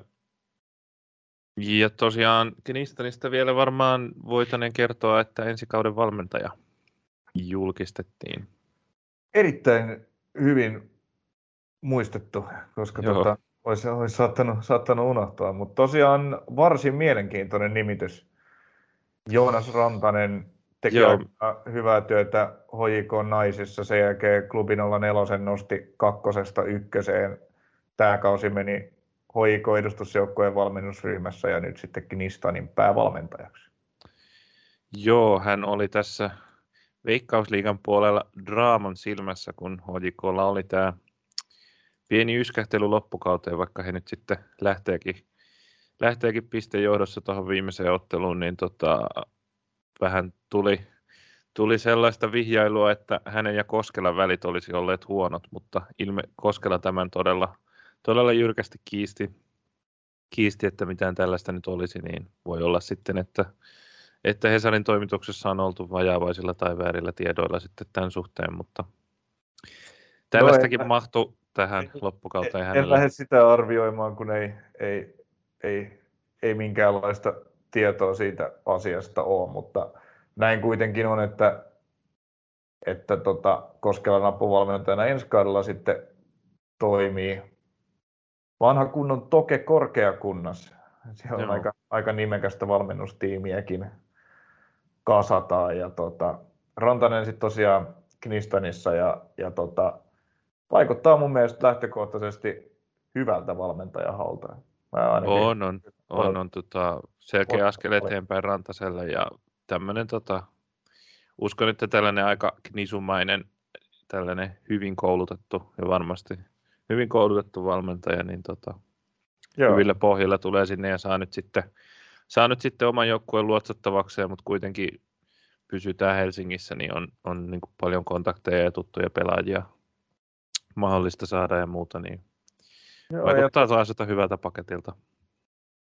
Ja tosiaan Gnistanista vielä varmaan voitaneen kertoa, että ensi kauden valmentaja julkistettiin. Erittäin hyvin muistettu, koska tota, olisi, olisi saattanut, saattanut unohtaa. Mutta tosiaan varsin mielenkiintoinen nimitys. Joonas Rantanen teki hyvää työtä H J K-naisissa. Sen jälkeen Klubi nolla neljä nosti kakkosesta ykköseen. Tämä kausi meni H J K-edustusjoukkojen valmennusryhmässä ja nyt sitten Gnistanin päävalmentajaksi. Joo, hän oli tässä Veikkausliigan puolella draaman silmässä, kun H J K:lla oli tämä pieni yskähtely loppukauteen, vaikka he nyt sitten lähteekin, lähteekin pistejohdossa tuohon viimeiseen otteluun, niin tota, vähän tuli, tuli sellaista vihjailua, että hänen ja Koskelan välit olisi olleet huonot, mutta ilme Koskela tämän todella, todella jyrkästi kiisti, kiisti, että mitään tällaista nyt olisi, niin voi olla sitten, että, että Hesarin toimituksessa on oltu vajaavaisilla tai väärillä tiedoilla sitten tämän suhteen, mutta tällaistakin no mahtui tähän en, loppukauteen hänelle. En lähde sitä arvioimaan, kun ei, ei, ei, ei minkäänlaista tietoa siitä asiasta ole, mutta näin kuitenkin on, että, että tota Koskelan apuvalmentajana ensi kaudella sitten toimii vanha kunnon Toke Korkeakunnas. Siellä on aika, aika nimekästä valmennustiimiäkin kasataan. Ja tota, Rantanen sitten tosiaan Gnistanissa ja, ja tota, vaikuttaa mun mielestä lähtökohtaisesti hyvältä valmentajahalta. On, on, on, on tota, selkeä askel eteenpäin Rantaselle ja tämmöinen, tota, uskon, että tällainen aika knisumainen, tällainen hyvin koulutettu ja varmasti hyvin koulutettu valmentaja, niin tota, hyvillä pohjilla tulee sinne ja saa nyt sitten, saa nyt sitten oman joukkueen luotsattavakseen, mutta kuitenkin pysytään Helsingissä, niin on, on niin kuin paljon kontakteja ja tuttuja pelaajia mahdollista saada ja muuta, niin joo, vaikuttaa ja... saa hyvältä paketilta.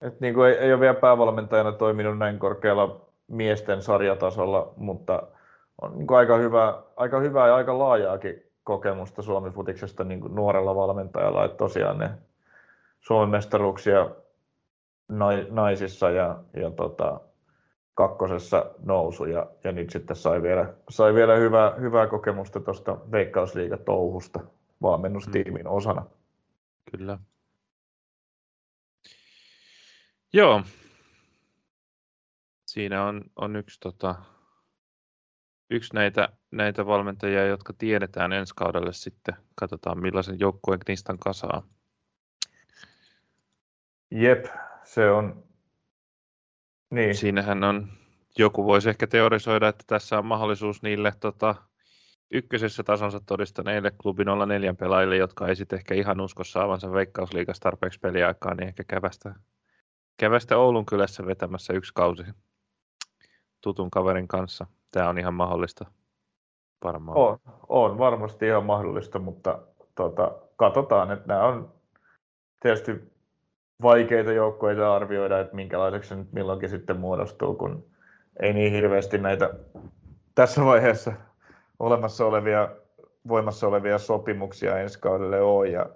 Et niin kuin ei, ei ole vielä päävalmentajana toiminut näin korkealla miesten sarjatasolla, mutta on niin kuin aika hyvää, aika hyvää ja aika laajaakin kokemusta Suomi-futiksesta niin kuin nuorella valmentajalla. Et tosiaan ne Suomen mestaruuksia naisissa ja, ja tota, kakkosessa nousu ja, ja nyt sitten sai vielä, sai vielä hyvää, hyvää kokemusta tuosta Veikkausliiga-touhusta valmennustiimin osana. Kyllä. Joo. Siinä on, on yksi, tota, yksi näitä, näitä valmentajia, jotka tiedetään ensi kaudelle sitten. Katsotaan millaisen joukkueen Gnistan kasaa. Jep, se on. Niin. Siinähän on, joku voisi ehkä teorisoida, että tässä on mahdollisuus niille tota, ykkösessä tasonsa todistaneille Klubi nolla neljä pelaajille, jotka ei sitten ehkä ihan usko saavansa Veikkausliigassa tarpeeksi peliaikaa, niin ehkä kävästä, kävästä Oulun kylässä vetämässä yksi kausi tutun kaverin kanssa. Tämä on ihan mahdollista varmaan. On, on varmasti ihan mahdollista, mutta tota, katsotaan, että nämä on tietysti vaikeita joukkoja arvioida, että minkälaiseksi se nyt milloinkin sitten muodostuu, kun ei niin hirveästi näitä tässä vaiheessa olemassa olevia, voimassa olevia sopimuksia ensi kaudelle on ja,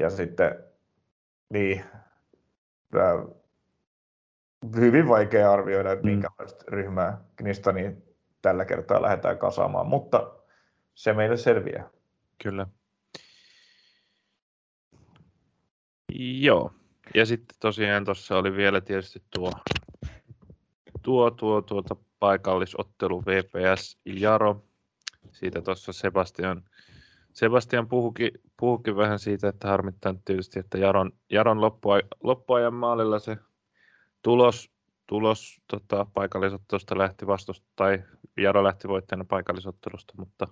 ja sitten niin, hyvin vaikea arvioida, että minkälaista mm. ryhmää Gnistaniin tällä kertaa lähdetään kasaamaan, mutta se meille selviää. Kyllä. Joo, ja sitten tosiaan tuossa oli vielä tietysti tuo, tuo, tuo tuota paikallisottelu V P S Jaro. Siitä tuossa Sebastian, Sebastian puhukin, puhukin vähän siitä, että harmittaa tietysti, että Jaron, Jaron loppua, loppuajan maalilla se tulos, tulos tota, paikallisottelusta lähti vastusta, tai Jaro lähti voittajana paikallisottelusta, mutta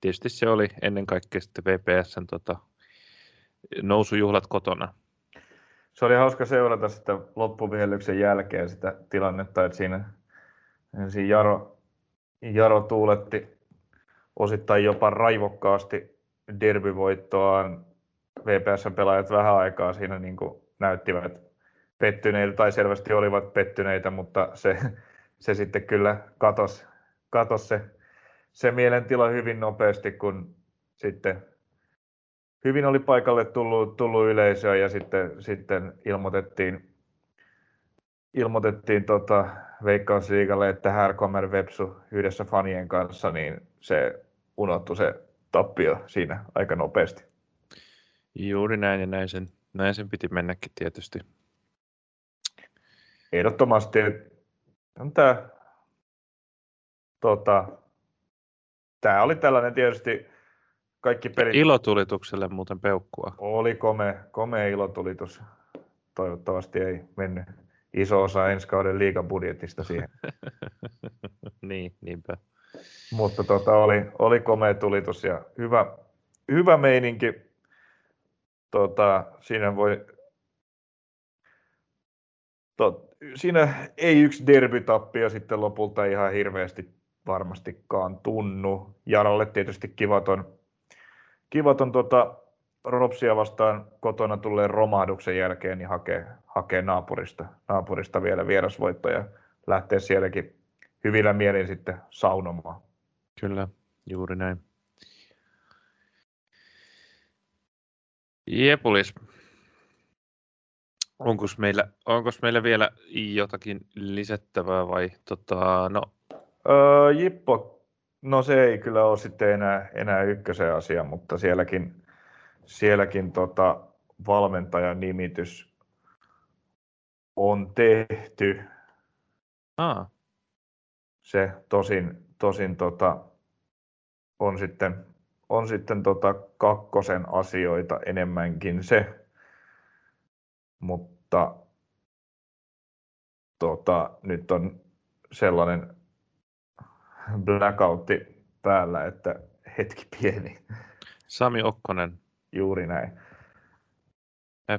tietysti se oli ennen kaikkea sitten V P S:n tota, nousujuhlat kotona. Se oli hauska seurata sitä loppuvihellyksen jälkeen sitä tilannetta, että siinä, siinä Jaro, Jaro tuuletti osittain jopa raivokkaasti derbyvoittoaan. V P S-pelaajat vähän aikaa siinä niin kuin näyttivät pettyneitä, tai selvästi olivat pettyneitä, mutta se, se sitten kyllä katosi katos se, se mielentila hyvin nopeasti, kun sitten hyvin oli paikalle tullut, tullut yleisöä ja sitten, sitten ilmoitettiin, ilmoitettiin tota Veikkausliigalle, että här kommer Vepsu yhdessä fanien kanssa, niin se unohtui se tappio siinä aika nopeasti. Juuri näin ja näin sen, näin sen piti mennäkin tietysti. Ehdottomasti on tämä, tota, tämä oli tällainen tietysti. Kaikki pelit... Ilotulitukselle muuten peukkua. Oli komea, komea ilotulitus. Toivottavasti ei mennyt iso osa ensi kauden liigabudjetista siihen. Niin, niinpä. Mutta tota, oli, oli komea tulitus ja hyvä, hyvä meininki. Tota, siinä, voi... Tot, siinä ei yksi derbytappio sitten lopulta ihan hirveästi varmastikaan tunnu. Jarolle tietysti kivaton. Kivaton tuota RoPSia vastaan kotona tulleen romahduksen jälkeen niin hakee, hakee naapurista, naapurista vielä vierasvoitto ja lähtee sielläkin hyvillä mielin sitten saunomaan. Kyllä, juuri näin. Jepulis, onko meillä, onkos meillä vielä jotakin lisättävää vai tota, no? Öö, Jippo. No se ei kyllä ole sitten enää, enää ykkösen asia, mutta sielläkin, sielläkin tota valmentajan nimitys on tehty. Aa. Se tosin, tosin tota, on sitten, on sitten tota kakkosen asioita enemmänkin se, mutta tota, nyt on sellainen blackoutti päällä, että hetki pieni. Sami Okkonen. Juuri näin.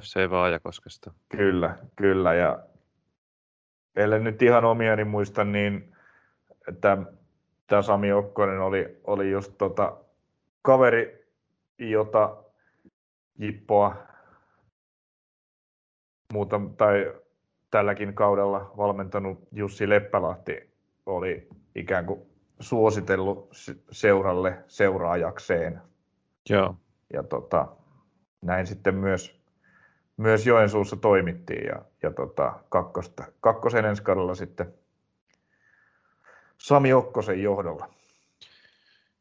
F C Vaajakoskesta. Kyllä, kyllä. Ja ellen nyt ihan omiani muista, niin tämä Sami Okkonen oli, oli just tota kaveri, jota Jippoa muuta, tai tälläkin kaudella valmentanut Jussi Leppälahti oli ikään kuin suositellut seuralle seuraajakseen. Joo. Ja tota, näin sitten myös, myös Joensuussa toimittiin ja, ja tota, kakkosta, kakkosen ensi kaudella sitten Sami Okkosen johdolla.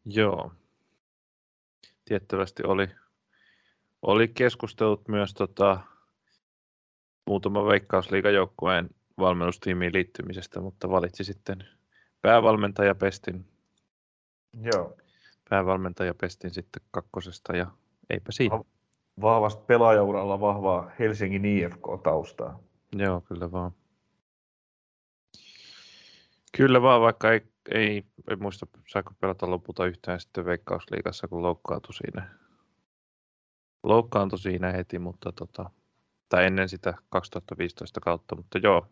Joo. Tiettävästi oli, oli keskustelut myös tota, muutama Veikkausliigajoukkueen valmennustiimiin liittymisestä, mutta valitsi sitten päävalmentajapestin. Joo. Päävalmentajapestin sitten kakkosesta ja eipä siinä. Vahvasti pelaajauralla vahvaa Helsingin I F K-taustaa. Joo, kyllä vaan. Kyllä vaan, vaikka ei, ei, ei muista saako pelata lopulta yhtään sitten Veikkausliigassa, kun loukkaantui siinä. Loukkaantui siinä heti, mutta tota, tai ennen sitä kaksituhattaviisitoista kautta, mutta joo.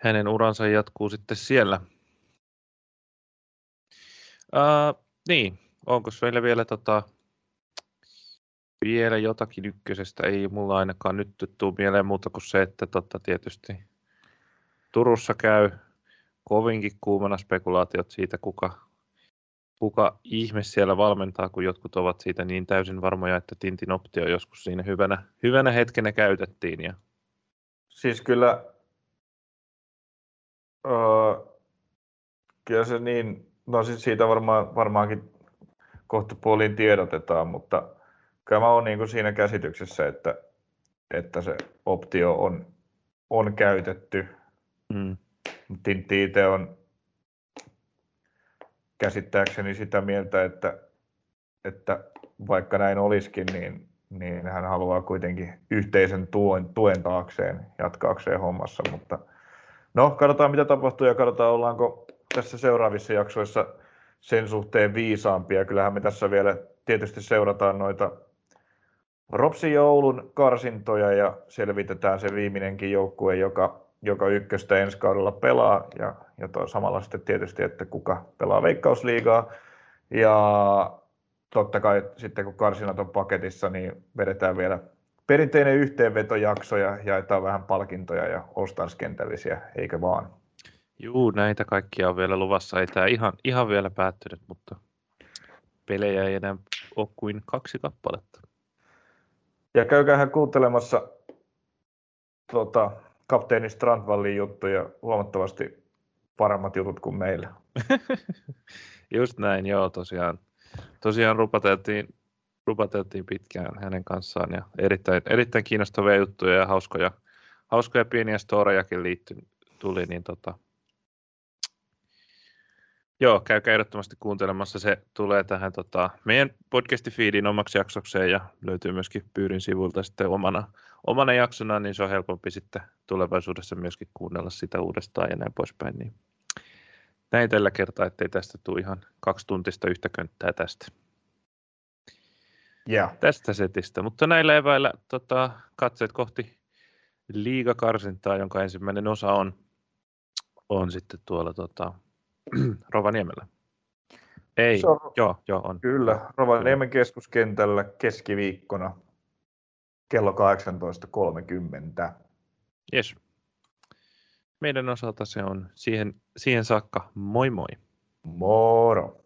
Hänen uransa jatkuu sitten siellä. Uh, niin, onko meillä vielä, tota, vielä jotakin ykkösestä? Ei mulla ainakaan nyt tule mieleen muuta kuin se, että tota, tietysti Turussa käy kovinkin kuumana spekulaatiot siitä, kuka, kuka ihme siellä valmentaa, kun jotkut ovat siitä niin täysin varmoja, että Tintin optio joskus siinä hyvänä, hyvänä hetkenä käytettiin. Ja... Siis kyllä... Öö, kyllä se niin, no siis siitä varmaan, varmaankin kohta puoliin tiedotetaan, mutta kyllä mä oon niin kuin siinä käsityksessä, että, että se optio on, on käytetty. Mm. Tintti itse on käsittääkseni sitä mieltä, että, että vaikka näin olisikin, niin, niin hän haluaa kuitenkin yhteisen tuen, tuen taakseen jatkaakseen hommassa. Mutta no, katsotaan mitä tapahtuu ja katsotaan ollaanko tässä seuraavissa jaksoissa sen suhteen viisaampia. Kyllähän me tässä vielä tietysti seurataan noita RoPSin joulun karsintoja ja selvitetään se viimeinenkin joukkue, joka, joka ykköstä ensi kaudella pelaa ja, ja toi samalla sitten tietysti, että kuka pelaa Veikkausliigaa. Ja totta kai sitten kun karsinat on paketissa, niin vedetään vielä perinteinen yhteenvetojakso ja jaetaan vähän palkintoja ja all-stars-kentällisiä, eikö vaan? Juu, näitä kaikkia on vielä luvassa. Ei tämä ihan, ihan vielä päättynyt, mutta pelejä ei enää ole kuin kaksi kappaletta. Ja käykäähän kuuntelemassa tuota, kapteeni Strandvallin juttuja, huomattavasti paremmat jutut kuin meillä. Just näin, joo, tosiaan. Tosiaan rupateltiin, rupateltiin pitkään hänen kanssaan ja erittäin, erittäin kiinnostavia juttuja ja hauskoja, hauskoja pieniä storejakin liitty, tuli. Niin tota... Joo, käykää ehdottomasti kuuntelemassa. Se tulee tähän tota, meidän podcast-feediin omaksi jaksokseen ja löytyy myöskin Pyyrin sivuilta sitten omana, omana jaksona, niin se on helpompi sitten tulevaisuudessa myöskin kuunnella sitä uudestaan ja näin poispäin. Niin näin tällä kertaa, ettei tästä tule ihan kaksi tuntista yhtä könttää tästä. Yeah. Tästä setistä, mutta näillä eväillä tota, katseet kohti liigakarsintaa, jonka ensimmäinen osa on, on sitten tuolla tota, Rovaniemellä. Ei, on, joo, joo on. Kyllä, Rovaniemen keskuskentällä keskiviikkona kello kahdeksantoista kolmekymmentä. Yes. Meidän osalta se on siihen, siihen saakka. Moi moi. Moro.